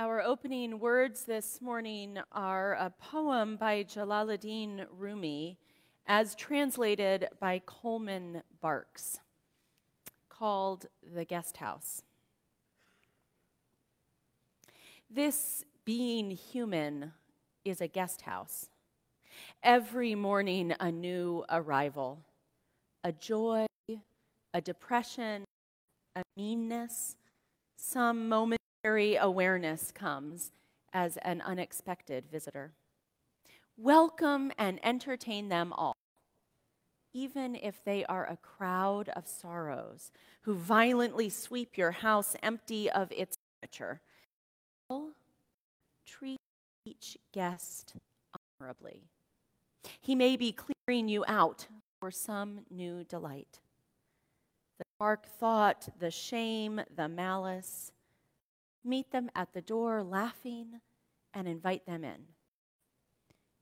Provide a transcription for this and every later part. Our opening words this morning are a poem by Jalaluddin Rumi, as translated by Coleman Barks, called The Guest House. This being human is a guest house. Every morning a new arrival, a joy, a depression, a meanness, some moment awareness comes as an unexpected visitor. Welcome and entertain them all, even if they are a crowd of sorrows who violently sweep your house empty of its furniture. Treat each guest honorably. He may be clearing you out for some new delight. The dark thought, the shame, the malice, meet them at the door laughing and invite them in.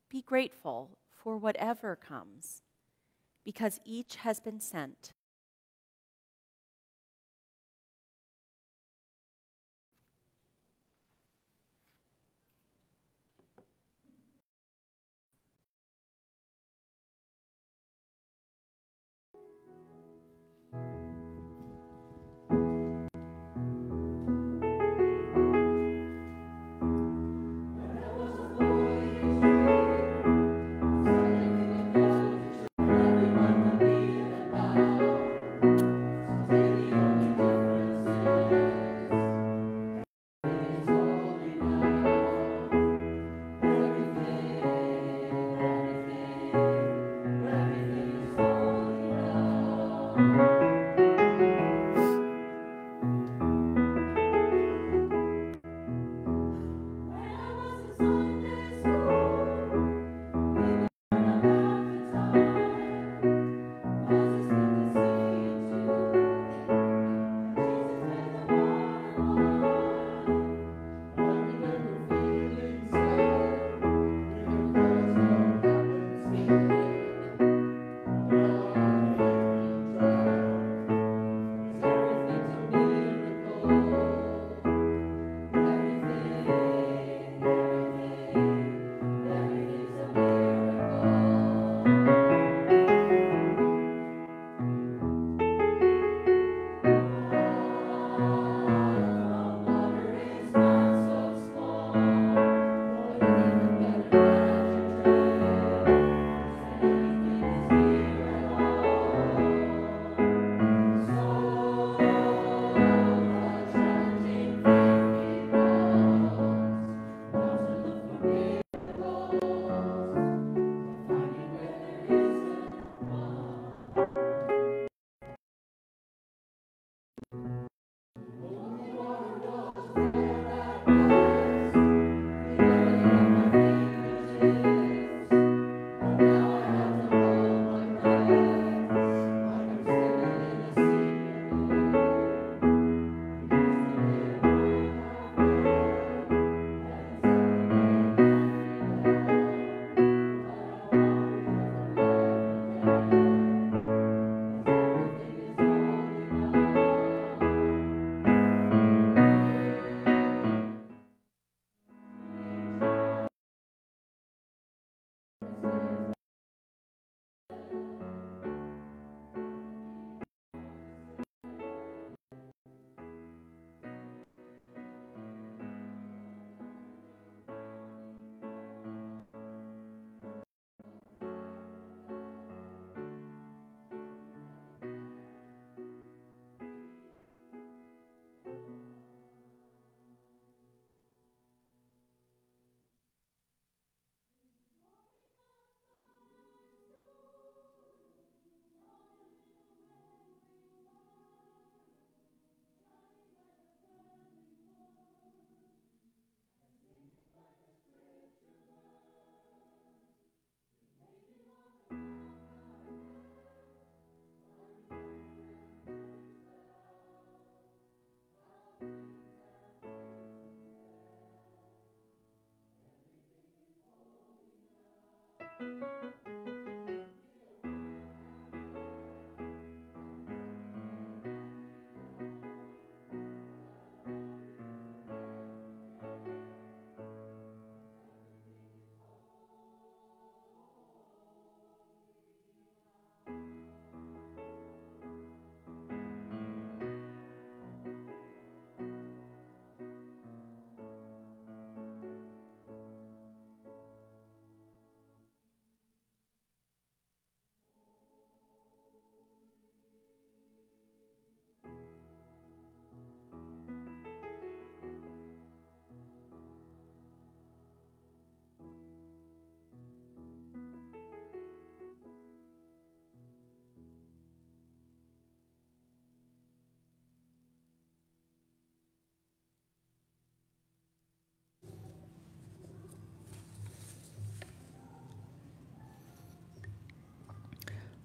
Be grateful for whatever comes, because each has been sent.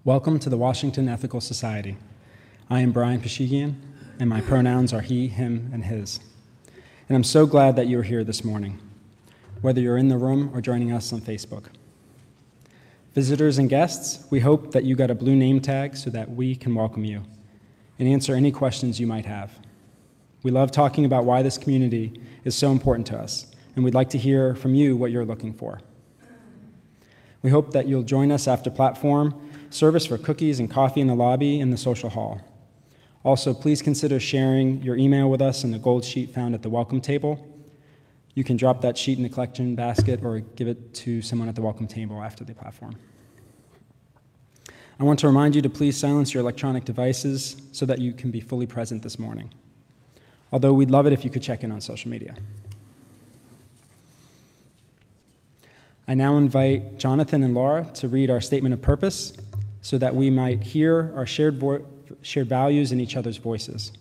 Welcome to the Washington Ethical Society. I am Brian Pashigian, and my pronouns are he, him, and his. And I'm so glad that you're here this morning, whether you're in the room or joining us on Facebook. Visitors and guests, we hope that you got a blue name tag so that we can welcome you and answer any questions you might have. We love talking about why this community is so important to us, and we'd like to hear from you what you're looking for. We hope that you'll join us after platform service for cookies and coffee in the lobby in the social hall. Also, please consider sharing your email with us in the gold sheet found at the welcome table. You can drop that sheet in the collection basket or give it to someone at the welcome table after the platform. I want to remind you to please silence your electronic devices so that you can be fully present this morning. Although we'd love it if you could check in on social media. I now invite Jonathan and Laura to read our statement of purpose, so that we might hear our shared values in each other's voices.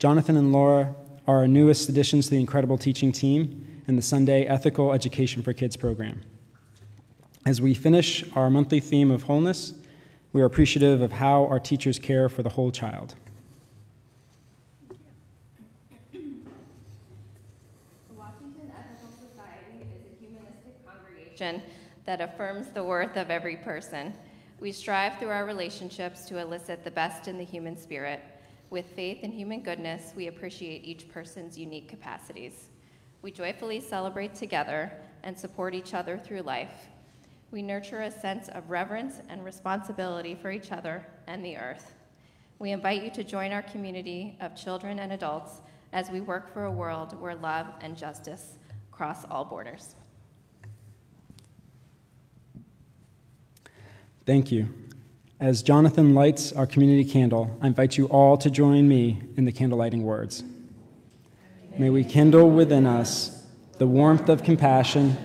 Jonathan and Laura are our newest additions to the incredible teaching team in the Sunday Ethical Education for Kids program. As we finish our monthly theme of wholeness, we are appreciative of how our teachers care for the whole child. The Washington Ethical Society is a humanistic congregation that affirms the worth of every person. We strive through our relationships to elicit the best in the human spirit. With faith in human goodness, we appreciate each person's unique capacities. We joyfully celebrate together and support each other through life. We nurture a sense of reverence and responsibility for each other and the earth. We invite you to join our community of children and adults as we work for a world where love and justice cross all borders. Thank you. As Jonathan lights our community candle, I invite you all to join me in the candle lighting words. May we kindle within us the warmth of compassion,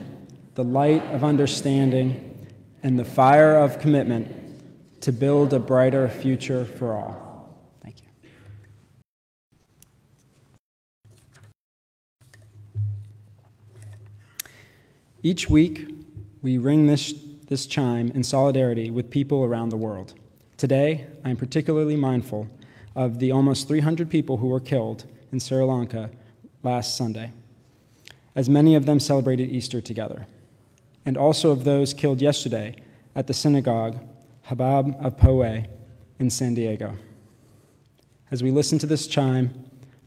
the light of understanding, and the fire of commitment to build a brighter future for all. Each week, we ring this chime in solidarity with people around the world. Today, I am particularly mindful of the almost 300 people who were killed in Sri Lanka last Sunday, as many of them celebrated Easter together, and also of those killed yesterday at the synagogue Chabad of Poway in San Diego. As we listen to this chime,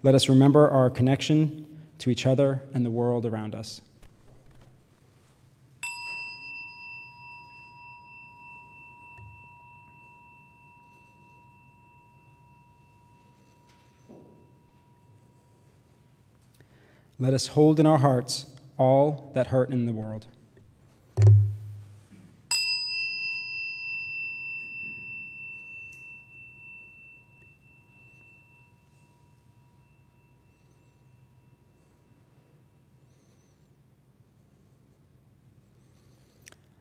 let us remember our connection to each other and the world around us. Let us hold in our hearts all that hurt in the world.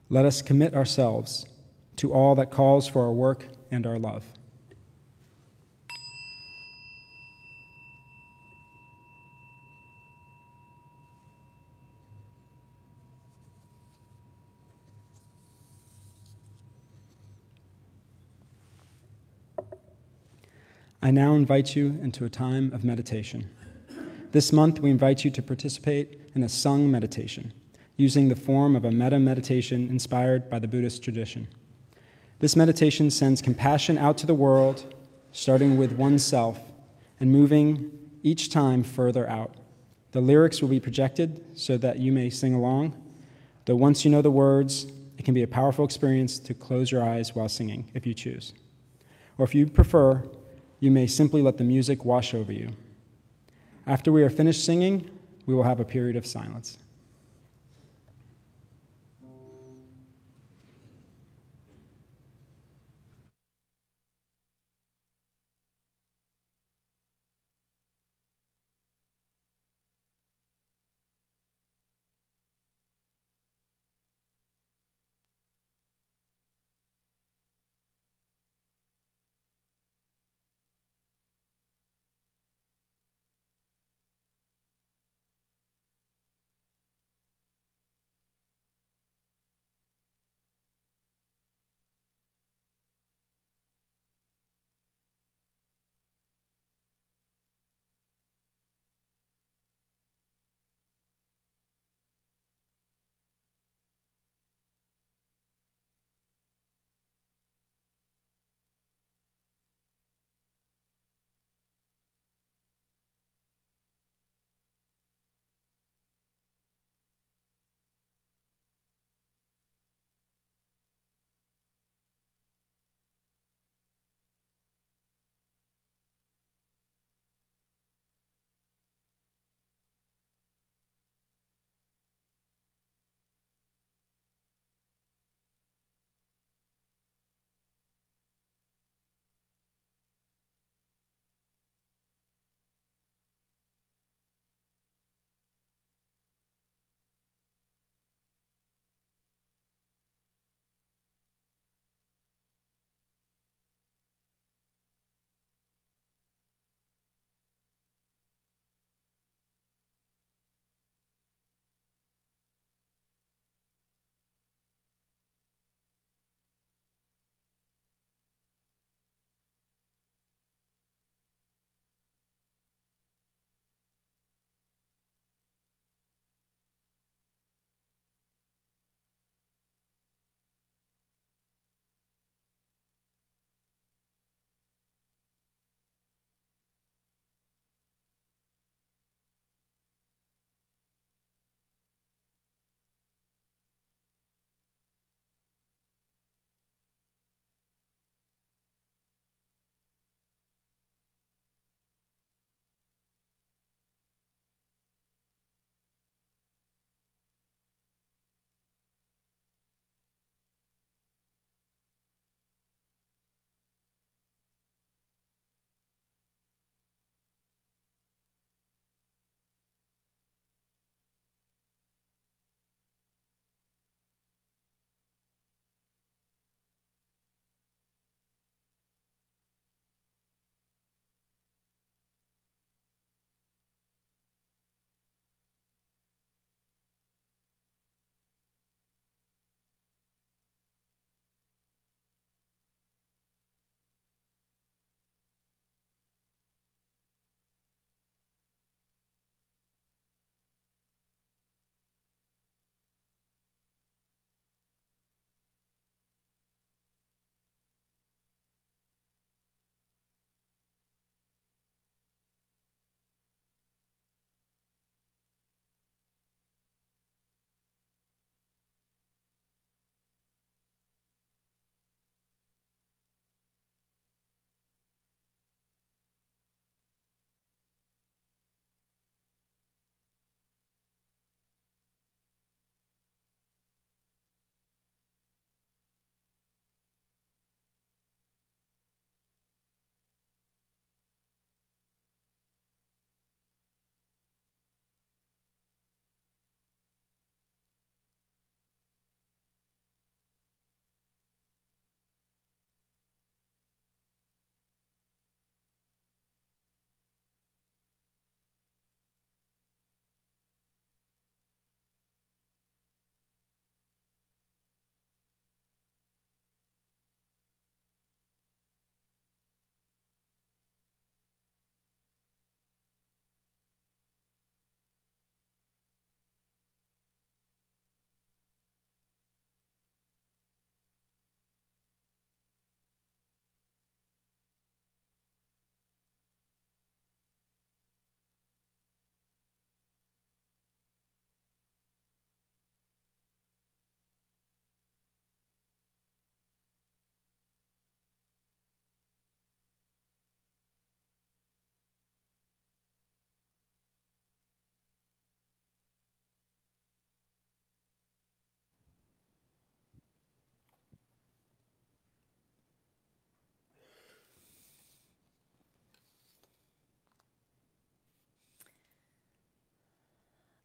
Let us commit ourselves to all that calls for our work and our love. I now invite you into a time of meditation. This month, we invite you to participate in a sung meditation, using the form of a metta-meditation inspired by the Buddhist tradition. This meditation sends compassion out to the world, starting with oneself, and moving each time further out. The lyrics will be projected so that you may sing along, though once you know the words, it can be a powerful experience to close your eyes while singing, if you choose. Or if you prefer, you may simply let the music wash over you. After we are finished singing, we will have a period of silence.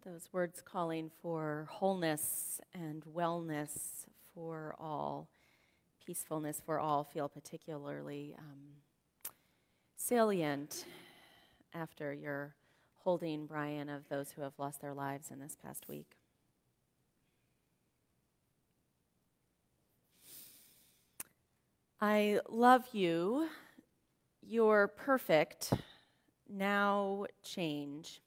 Those words calling for wholeness and wellness for all, peacefulness for all, feel particularly salient after your holding, Brian, of those who have lost their lives in this past week. I love you. You're perfect. Now change.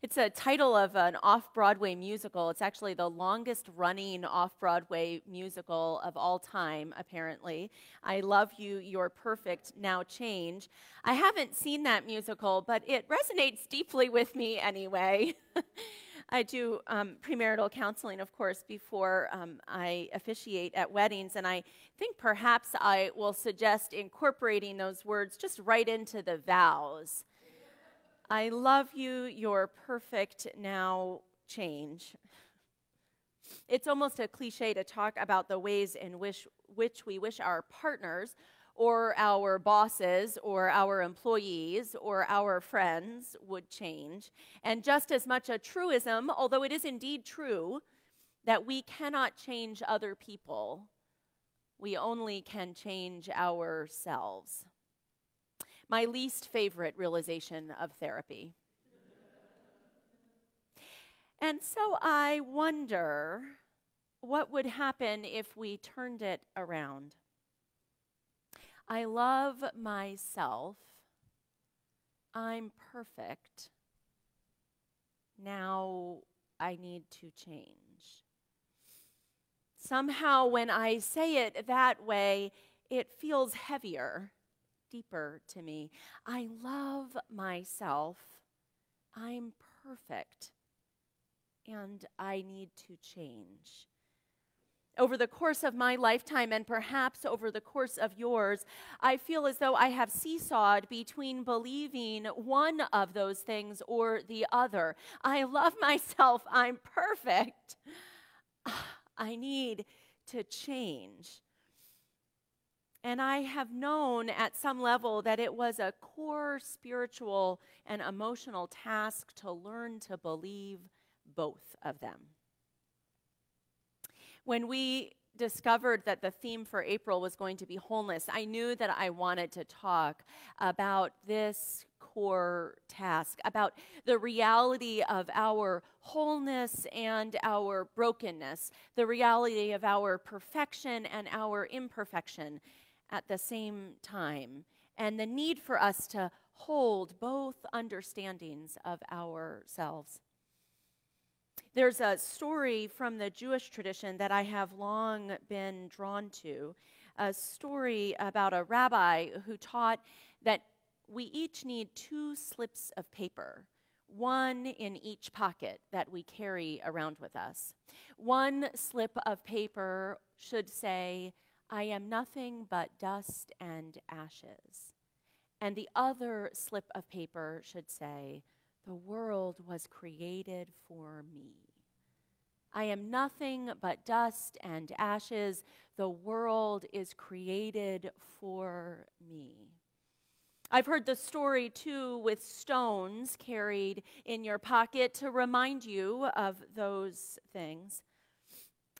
It's a title of an off-Broadway musical. It's actually the longest-running off-Broadway musical of all time, apparently. I Love You, You're Perfect, Now Change. I haven't seen that musical, but it resonates deeply with me anyway. I do premarital counseling, of course, before I officiate at weddings, and I think perhaps I will suggest incorporating those words just right into the vows. I love you, you're perfect, now change. It's almost a cliche to talk about the ways in which we wish our partners or our bosses or our employees or our friends would change. And just as much a truism, although it is indeed true, that we cannot change other people. We only can change ourselves. My least favorite realization of therapy. And so I wonder what would happen if we turned it around. I love myself. I'm perfect. Now I need to change. Somehow when I say it that way, it feels heavier. Deeper to me. I love myself. I'm perfect. And I need to change. Over the course of my lifetime, and perhaps over the course of yours, I feel as though I have seesawed between believing one of those things or the other. I love myself. I'm perfect. I need to change. And I have known at some level that it was a core spiritual and emotional task to learn to believe both of them. When we discovered that the theme for April was going to be wholeness, I knew that I wanted to talk about this core task, about the reality of our wholeness and our brokenness, the reality of our perfection and our imperfection at the same time, and the need for us to hold both understandings of ourselves. There's a story from the Jewish tradition that I have long been drawn to, a story about a rabbi who taught that we each need two slips of paper, one in each pocket that we carry around with us. One slip of paper should say, I am nothing but dust and ashes. And the other slip of paper should say, the world was created for me. I am nothing but dust and ashes. The world is created for me. I've heard the story, too, with stones carried in your pocket to remind you of those things.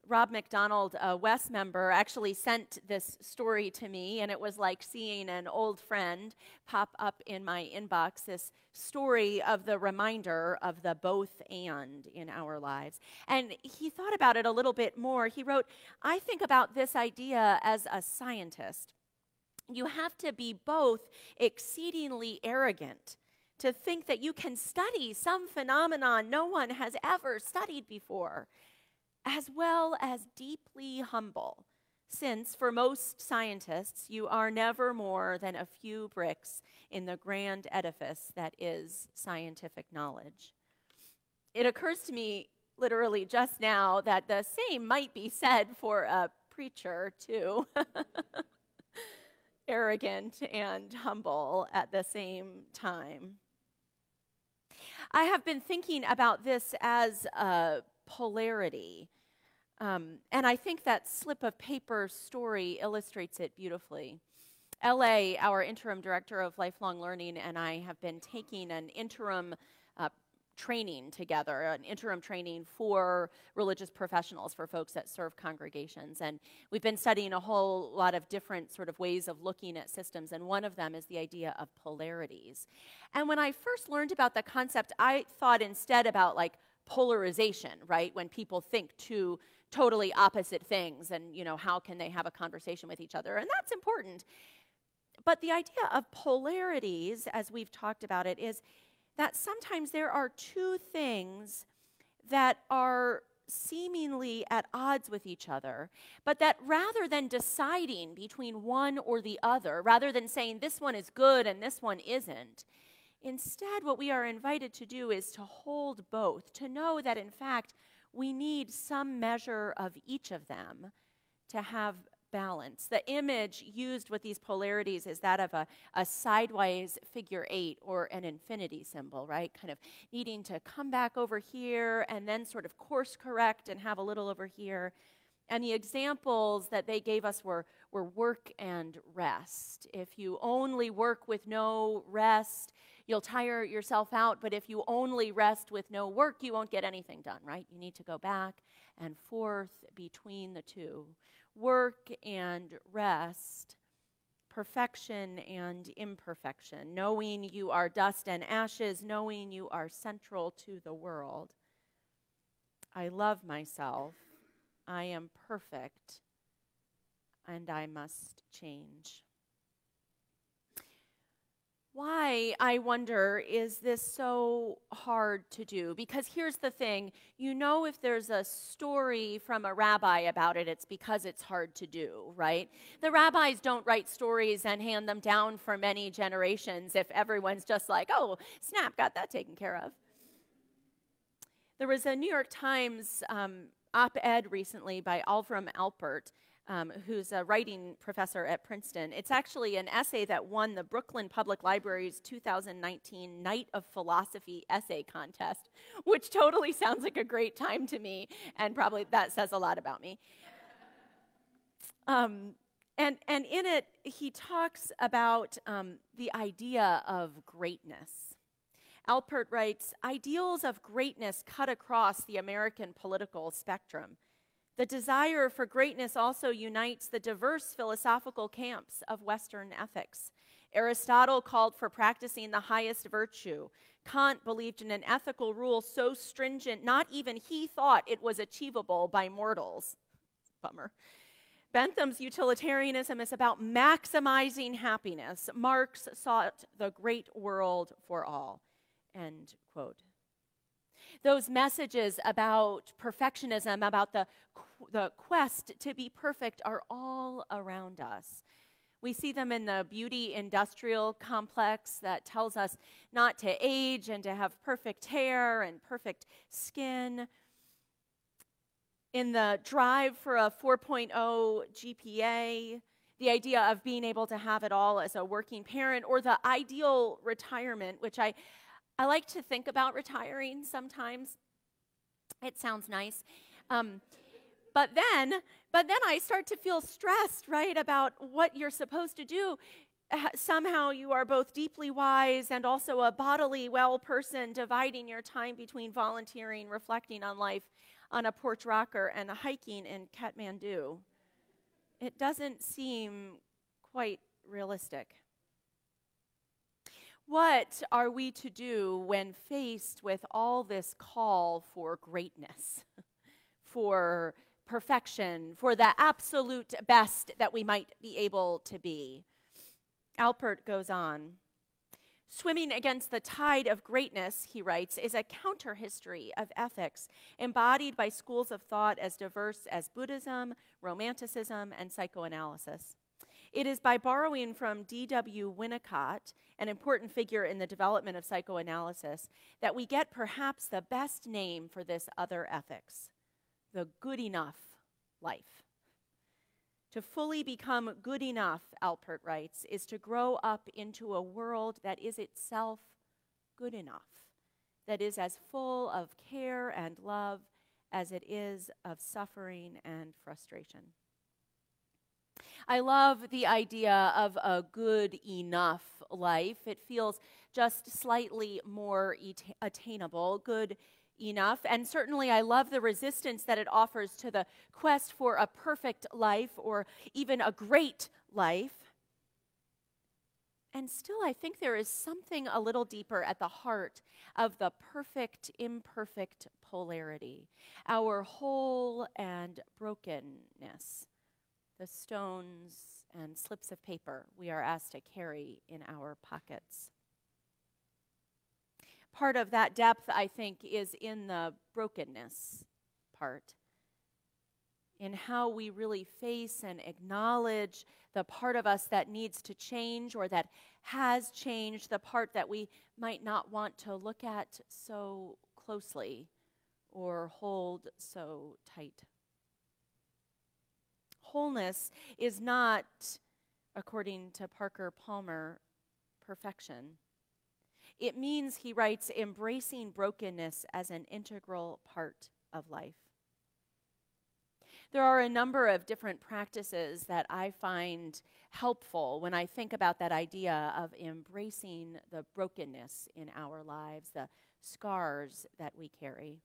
Rob McDonald, a West member, actually sent this story to me, and it was like seeing an old friend pop up in my inbox, this story of the reminder of the both and in our lives. And he thought about it a little bit more. He wrote, I think about this idea as a scientist. You have to be both exceedingly arrogant to think that you can study some phenomenon no one has ever studied before, as well as deeply humble, since for most scientists, you are never more than a few bricks in the grand edifice that is scientific knowledge. It occurs to me literally just now that the same might be said for a preacher, too. Arrogant and humble at the same time. I have been thinking about this as a polarity. And I think that slip of paper story illustrates it beautifully. LA, our interim director of lifelong learning, and I have been taking an interim training together, an interim training for religious professionals, for folks that serve congregations. And we've been studying a whole lot of different sort of ways of looking at systems, and one of them is the idea of polarities. And when I first learned about the concept, I thought instead about like polarization, right? When people think two totally opposite things and, you know, how can they have a conversation with each other? And that's important. But the idea of polarities, as we've talked about it, is that sometimes there are two things that are seemingly at odds with each other, but that rather than deciding between one or the other, rather than saying this one is good and this one isn't, instead what we are invited to do is to hold both, to know that in fact we need some measure of each of them to have balance. The image used with these polarities is that of a sideways figure eight or an infinity symbol, right? Kind of needing to come back over here and then sort of course correct and have a little over here. And the examples that they gave us were work and rest. If you only work with no rest, you'll tire yourself out, but if you only rest with no work, you won't get anything done, right? You need to go back and forth between the two. Work and rest, perfection and imperfection, knowing you are dust and ashes, knowing you are central to the world. I love myself. I am perfect, and I must change. Why, I wonder, is this so hard to do? Because here's the thing, you know, if there's a story from a rabbi about it, it's because it's hard to do, right? The rabbis don't write stories and hand them down for many generations if everyone's just like, oh, snap, got that taken care of. There was a New York Times op-ed recently by Alvram Alpert, who's a writing professor at Princeton. It's actually an essay that won the Brooklyn Public Library's 2019 Night of Philosophy essay contest, which totally sounds like a great time to me, and probably that says a lot about me. And in it, he talks about the idea of greatness. Alpert writes, "Ideals of greatness cut across the American political spectrum. The desire for greatness also unites the diverse philosophical camps of Western ethics. Aristotle called for practicing the highest virtue. Kant believed in an ethical rule so stringent, not even he thought it was achievable by mortals." Bummer. Bentham's utilitarianism is about maximizing happiness. Marx sought the great world for all." End quote. Those messages about perfectionism, about the quest to be perfect, are all around us. We see them in the beauty industrial complex that tells us not to age and to have perfect hair and perfect skin. In the drive for a 4.0 GPA, the idea of being able to have it all as a working parent, or the ideal retirement, which I like to think about retiring sometimes. It sounds nice. But then I start to feel stressed, right, about what you're supposed to do. Somehow you are both deeply wise and also a bodily well person, dividing your time between volunteering, reflecting on life on a porch rocker, and hiking in Kathmandu. It doesn't seem quite realistic. What are we to do when faced with all this call for greatness, for perfection, for the absolute best that we might be able to be? Alpert goes on. "Swimming against the tide of greatness," he writes, "is a counter-history of ethics embodied by schools of thought as diverse as Buddhism, Romanticism, and psychoanalysis. It is by borrowing from D.W. Winnicott, an important figure in the development of psychoanalysis, that we get perhaps the best name for this other ethics, the good enough life. To fully become good enough," Alpert writes, "is to grow up into a world that is itself good enough, that is as full of care and love as it is of suffering and frustration." I love the idea of a good enough life. It feels just slightly more attainable, good enough. And certainly I love the resistance that it offers to the quest for a perfect life or even a great life. And still, I think there is something a little deeper at the heart of the perfect-imperfect polarity, our whole and brokenness, the stones and slips of paper we are asked to carry in our pockets. Part of that depth, I think, is in the brokenness part, in how we really face and acknowledge the part of us that needs to change or that has changed, the part that we might not want to look at so closely or hold so tight. Wholeness is not, according to Parker Palmer, perfection. It means, he writes, embracing brokenness as an integral part of life. There are a number of different practices that I find helpful when I think about that idea of embracing the brokenness in our lives, the scars that we carry.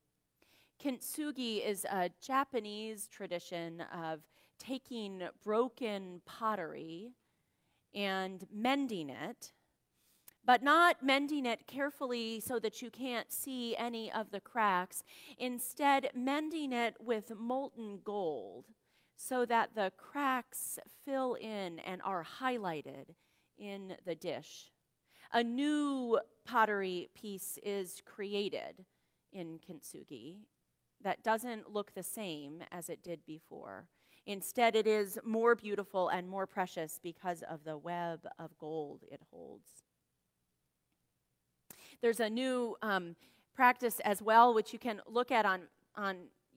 Kintsugi is a Japanese tradition of taking broken pottery and mending it, but not mending it carefully so that you can't see any of the cracks. Instead, mending it with molten gold so that the cracks fill in and are highlighted in the dish. A new pottery piece is created in Kintsugi that doesn't look the same as it did before. Instead, it is more beautiful and more precious because of the web of gold it holds. There's a new practice as well, which you can look at on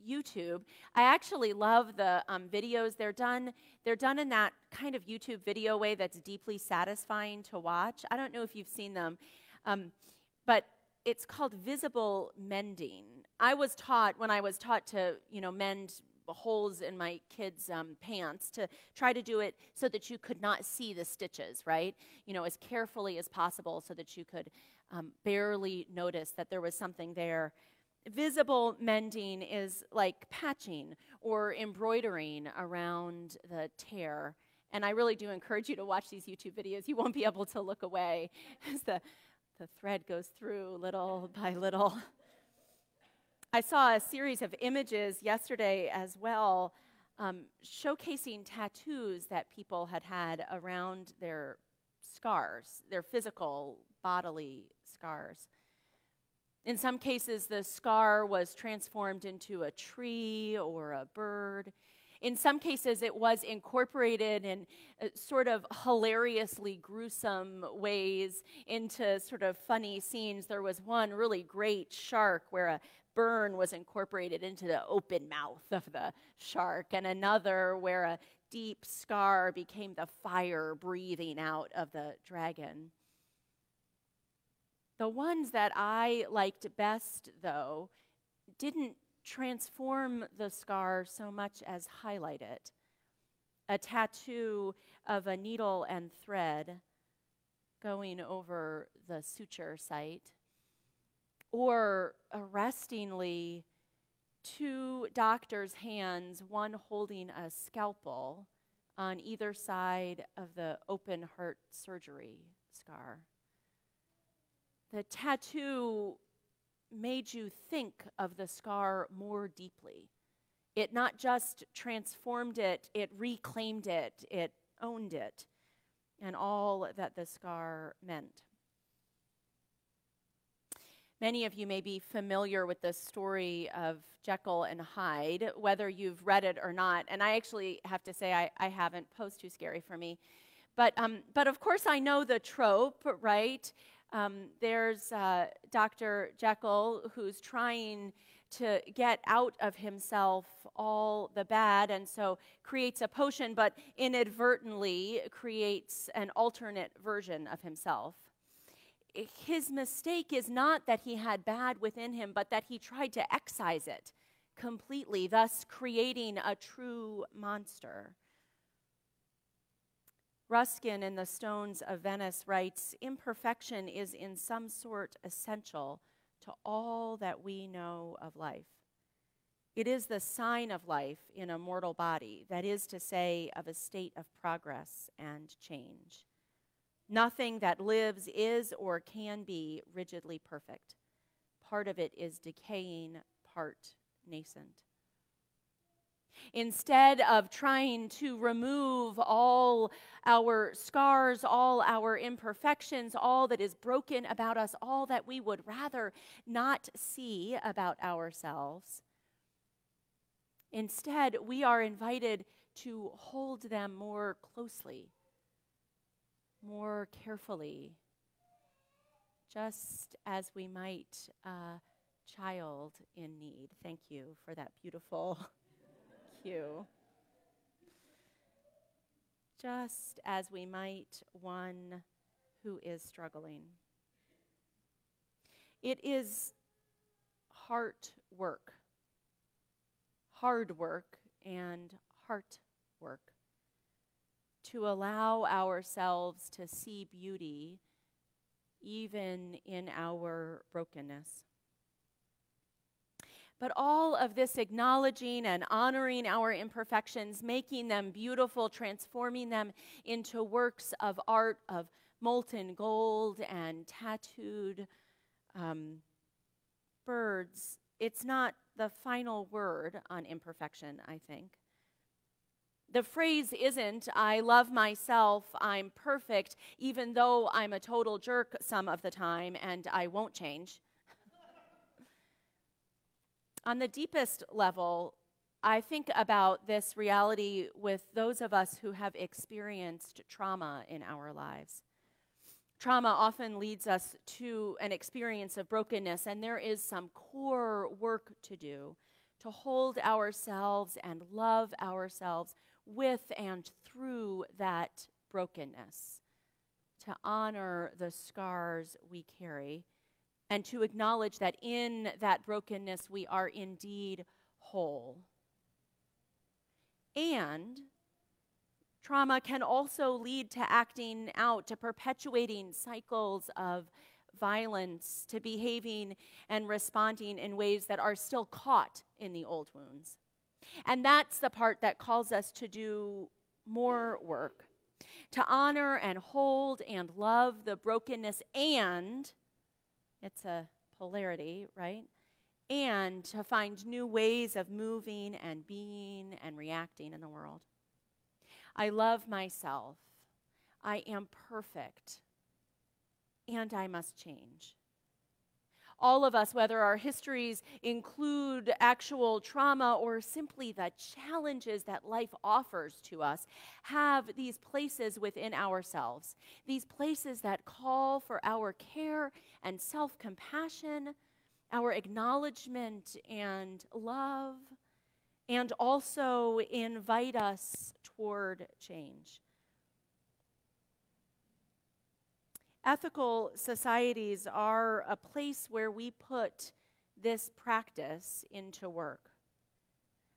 YouTube. I actually love the videos. They're done in that kind of YouTube video way that's deeply satisfying to watch. I don't know if you've seen them, but it's called visible mending. I was taught, when I was taught to, mend holes in my kids' pants, to try to do it so that you could not see the stitches, right? As carefully as possible so that you could barely notice that there was something there. Visible mending is like patching or embroidering around the tear. And I really do encourage you to watch these YouTube videos. You won't be able to look away as the thread goes through little by little. I saw a series of images yesterday as well, showcasing tattoos that people had had around their scars, their physical, bodily scars. In some cases, the scar was transformed into a tree or a bird. In some cases, it was incorporated in sort of hilariously gruesome ways into sort of funny scenes. There was one really great shark where a burn was incorporated into the open mouth of the shark, and another where a deep scar became the fire breathing out of the dragon. The ones that I liked best, though, didn't transform the scar so much as highlight it. A tattoo of a needle and thread going over the suture site, or arrestingly, two doctors' hands, one holding a scalpel on either side of the open heart surgery scar. The tattoo made you think of the scar more deeply. It not just transformed it, it reclaimed it, it owned it, and all that the scar meant. Many of you may be familiar with the story of Jekyll and Hyde, whether you've read it or not, and I actually have to say I haven't. Poe's too scary for me. But of course I know the trope, right? There's Dr. Jekyll, who's trying to get out of himself all the bad, and so creates a potion, but inadvertently creates an alternate version of himself. His mistake is not that he had bad within him, but that he tried to excise it completely, thus creating a true monster. Ruskin in The Stones of Venice writes, imperfection is in some sort essential to all that we know of life. It is the sign of life in a mortal body, that is to say, of a state of progress and change. Nothing that lives is or can be rigidly perfect. Part of it is decaying, part nascent. Instead of trying to remove all our scars, all our imperfections, all that is broken about us, all that we would rather not see about ourselves, instead, we are invited to hold them more closely, more carefully, just as we might a child in need. Thank you for that beautiful cue. Just as we might one who is struggling. It is hard work and heart work, to allow ourselves to see beauty even in our brokenness. But all of this acknowledging and honoring our imperfections, making them beautiful, transforming them into works of art of molten gold and tattooed birds, it's not the final word on imperfection, I think. The phrase isn't, I love myself, I'm perfect, even though I'm a total jerk some of the time and I won't change. On the deepest level, I think about this reality with those of us who have experienced trauma in our lives. Trauma often leads us to an experience of brokenness, and there is some core work to do to hold ourselves and love ourselves with and through that brokenness, to honor the scars we carry, and to acknowledge that in that brokenness we are indeed whole. And trauma can also lead to acting out, to perpetuating cycles of violence, to behaving and responding in ways that are still caught in the old wounds. And that's the part that calls us to do more work, to honor and hold and love the brokenness, and it's a polarity, right? And to find new ways of moving and being and reacting in the world. I love myself, I am perfect, and I must change. All of us, whether our histories include actual trauma or simply the challenges that life offers to us, have these places within ourselves, these places that call for our care and self-compassion, our acknowledgement and love, and also invite us toward change. Ethical societies are a place where we put this practice into work,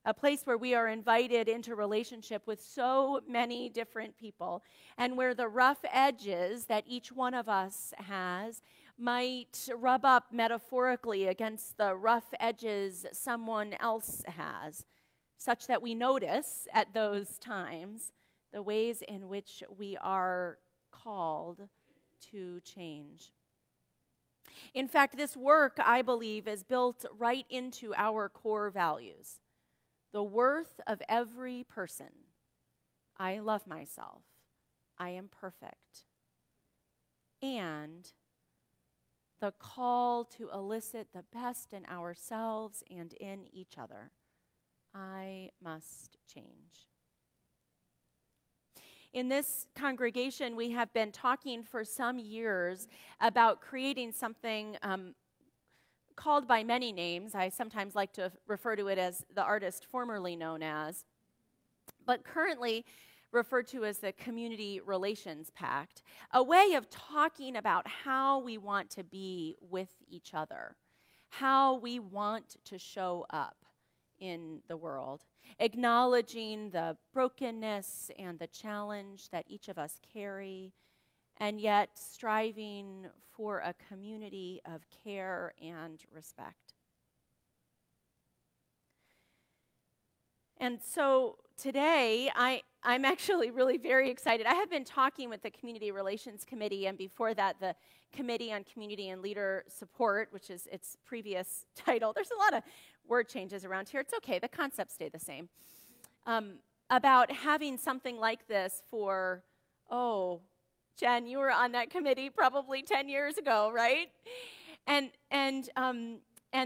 a place where we are invited into relationship with so many different people, and where the rough edges that each one of us has might rub up metaphorically against the rough edges someone else has, such that we notice at those times the ways in which we are called to change. In fact, this work, I believe, is built right into our core values. The worth of every person. I love myself. I am perfect. And the call to elicit the best in ourselves and in each other. I must change. In this congregation, we have been talking for some years about creating something called by many names. I sometimes like to refer to it as the artist formerly known as, but currently referred to as the Community Relations Pact, a way of talking about how we want to be with each other, how we want to show up in the world, acknowledging the brokenness and the challenge that each of us carry, and yet striving for a community of care and respect. And so today, I'm actually really very excited. I have been talking with the Community Relations Committee, and before that, the Committee on Community and Leader Support, which is its previous title. There's a lot of word changes around here. It's okay, the concepts stay the same. About having something like this for, oh, Jen, you were on that committee probably 10 years ago, right? And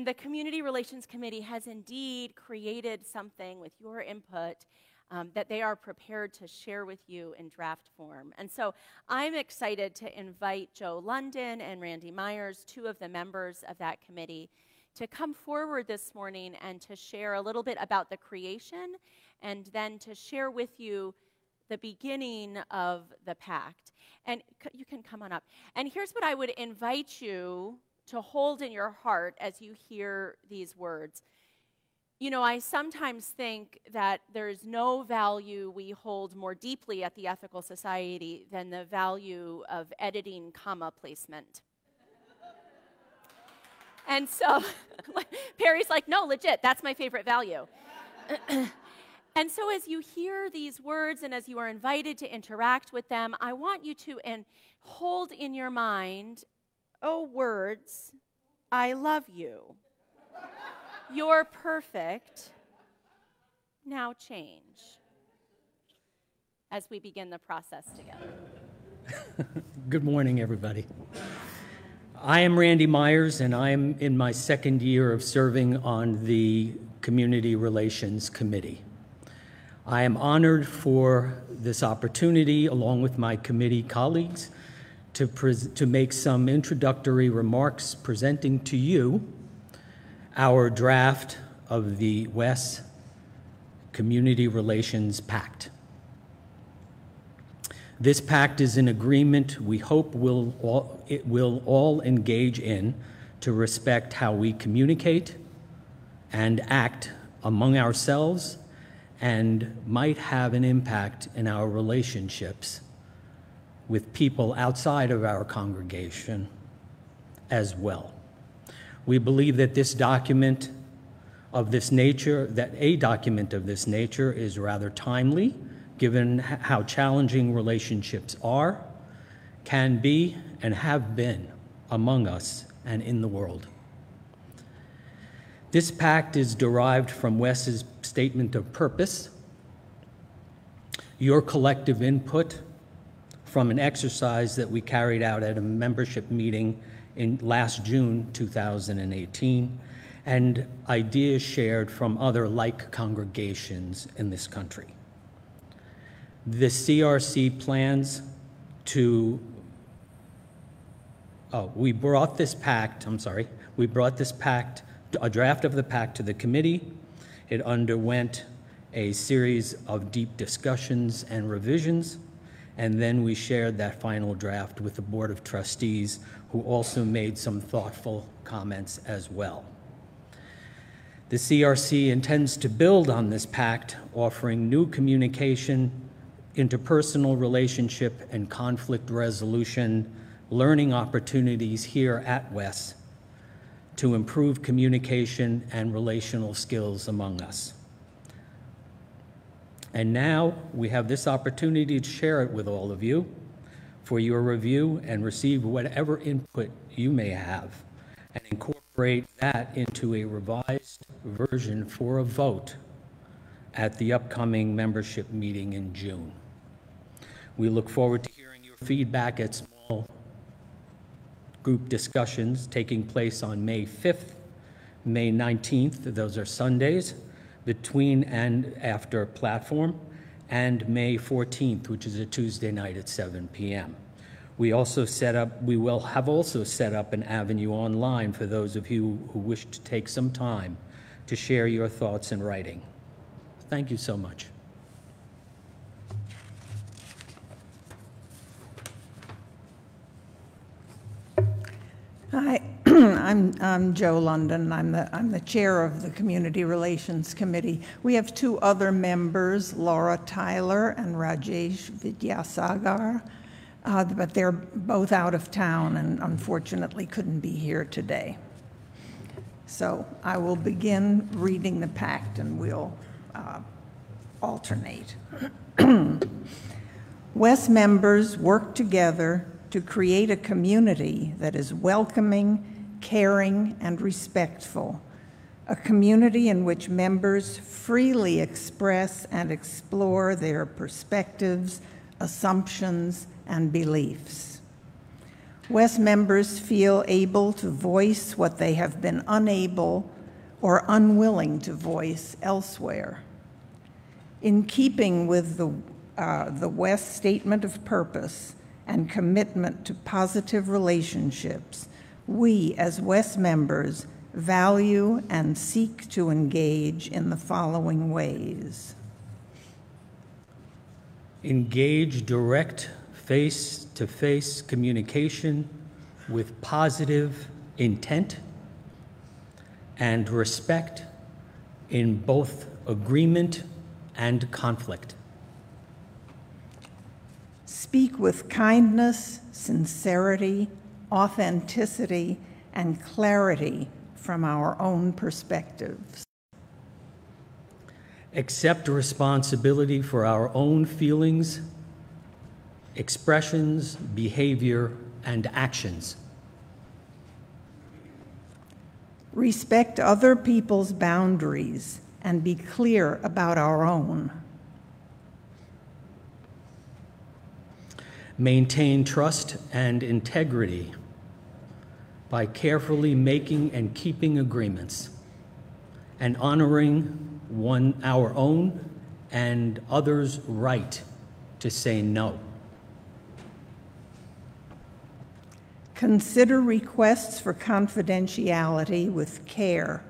the Community Relations Committee has indeed created something with your input that they are prepared to share with you in draft form. And so I'm excited to invite Joe London and Randy Myers, two of the members of that committee, to come forward this morning and to share a little bit about the creation and then to share with you the beginning of the pact. And you can come on up. And here's what I would invite you to hold in your heart as you hear these words. You know, I sometimes think that there's no value we hold more deeply at the Ethical Society than the value of editing comma placement. And so Perry's like, no, legit, that's my favorite value. And so as you hear these words and as you are invited to interact with them, I want you to hold in your mind, oh, words, I love you. You're perfect. Now change. As we begin the process together. Good morning, everybody. I am Randy Myers, and I am in my second year of serving on the Community Relations Committee. I am honored for this opportunity, along with my committee colleagues, to make some introductory remarks presenting to you our draft of the WES Community Relations Pact. This pact is an agreement we hope we'll all engage in to respect how we communicate and act among ourselves and might have an impact in our relationships with people outside of our congregation as well. We believe that a document of this nature is rather timely, given how challenging relationships are, can be, and have been among us and in the world. This pact is derived from WES's statement of purpose, your collective input from an exercise that we carried out at a membership meeting in last June 2018, and ideas shared from other like congregations in this country. The CRC plans to, we brought this pact, a draft of the pact to the committee. It underwent a series of deep discussions and revisions, and then we shared that final draft with the Board of Trustees, who also made some thoughtful comments as well. The CRC intends to build on this pact, offering new communication, interpersonal relationship and conflict resolution, learning opportunities here at WES to improve communication and relational skills among us. And now we have this opportunity to share it with all of you for your review and receive whatever input you may have and incorporate that into a revised version for a vote at the upcoming membership meeting in June. We look forward to hearing your feedback at small group discussions taking place on May 5th, May 19th, those are Sundays, between and after platform, and May 14th, which is a Tuesday night at 7 p.m. We will have also set up an avenue online for those of you who wish to take some time to share your thoughts in writing. Thank you so much. Hi, I'm Joe London. I'm the chair of the Community Relations Committee. We have two other members, Laura Tyler and Rajesh Vidyasagar, but they're both out of town and unfortunately couldn't be here today. So I will begin reading the pact and we'll alternate. WES members work together to create a community that is welcoming, caring, and respectful, a community in which members freely express and explore their perspectives, assumptions, and beliefs. WES members feel able to voice what they have been unable or unwilling to voice elsewhere. In keeping with the WES statement of purpose and commitment to positive relationships, we as WES members value and seek to engage in the following ways. Engage direct face-to-face communication with positive intent and respect in both agreement and conflict. Speak with kindness, sincerity, authenticity, and clarity from our own perspectives. Accept responsibility for our own feelings, expressions, behavior, and actions. Respect other people's boundaries and be clear about our own. Maintain trust and integrity by carefully making and keeping agreements and honoring our own and others' right to say no. Consider requests for confidentiality with care,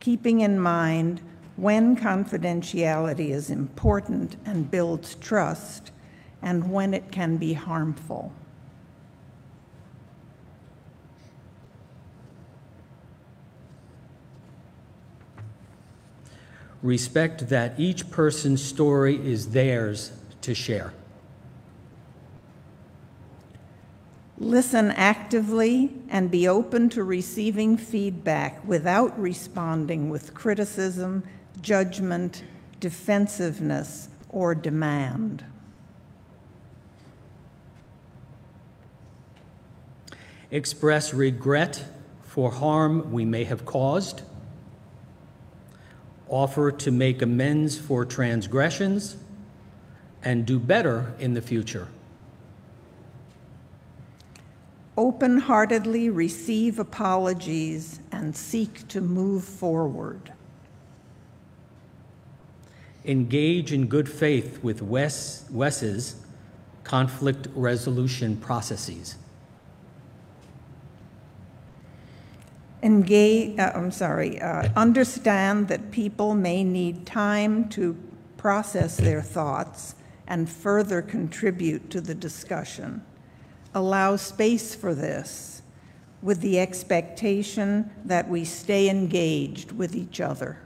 keeping in mind when confidentiality is important and builds trust, and when it can be harmful. Respect that each person's story is theirs to share. Listen actively and be open to receiving feedback without responding with criticism, judgment, defensiveness, or demand. Express regret for harm we may have caused. Offer to make amends for transgressions and do better in the future. Open-heartedly receive apologies and seek to move forward. Engage in good faith with WES's conflict resolution processes. Understand that people may need time to process their thoughts and further contribute to the discussion. Allow space for this with the expectation that we stay engaged with each other.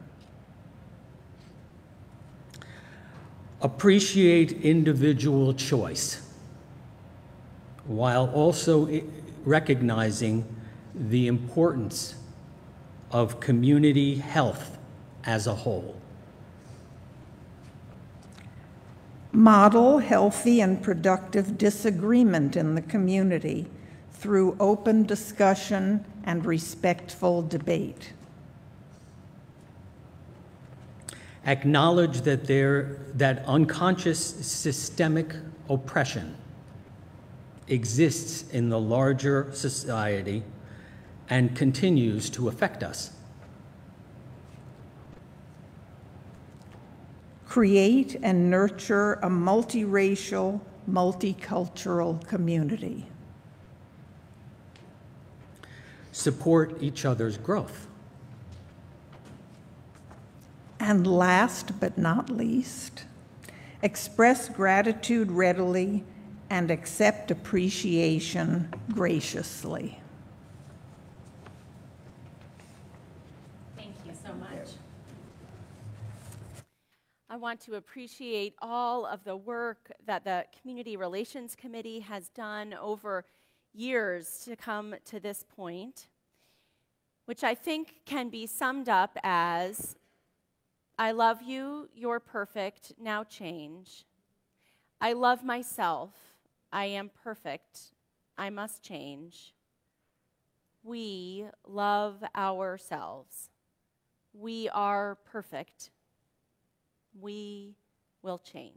Appreciate individual choice while also recognizing the importance of community health as a whole. Model healthy and productive disagreement in the community through open discussion and respectful debate. Acknowledge that unconscious systemic oppression exists in the larger society and continues to affect us. Create and nurture a multiracial, multicultural community. Support each other's growth. And last but not least, express gratitude readily and accept appreciation graciously. want to appreciate all of the work that the Community Relations Committee has done over years to come to this point, which I think can be summed up as, I love you, you're perfect, now change. I love myself, I am perfect, I must change. We love ourselves. We are perfect. We will change.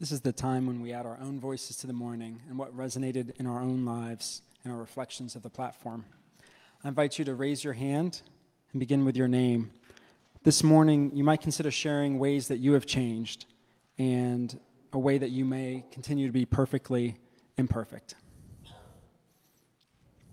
This is the time when we add our own voices to the morning and what resonated in our own lives and our reflections of the platform. I invite you to raise your hand and begin with your name. this morning, you might consider sharing ways that you have changed and a way that you may continue to be perfectly imperfect.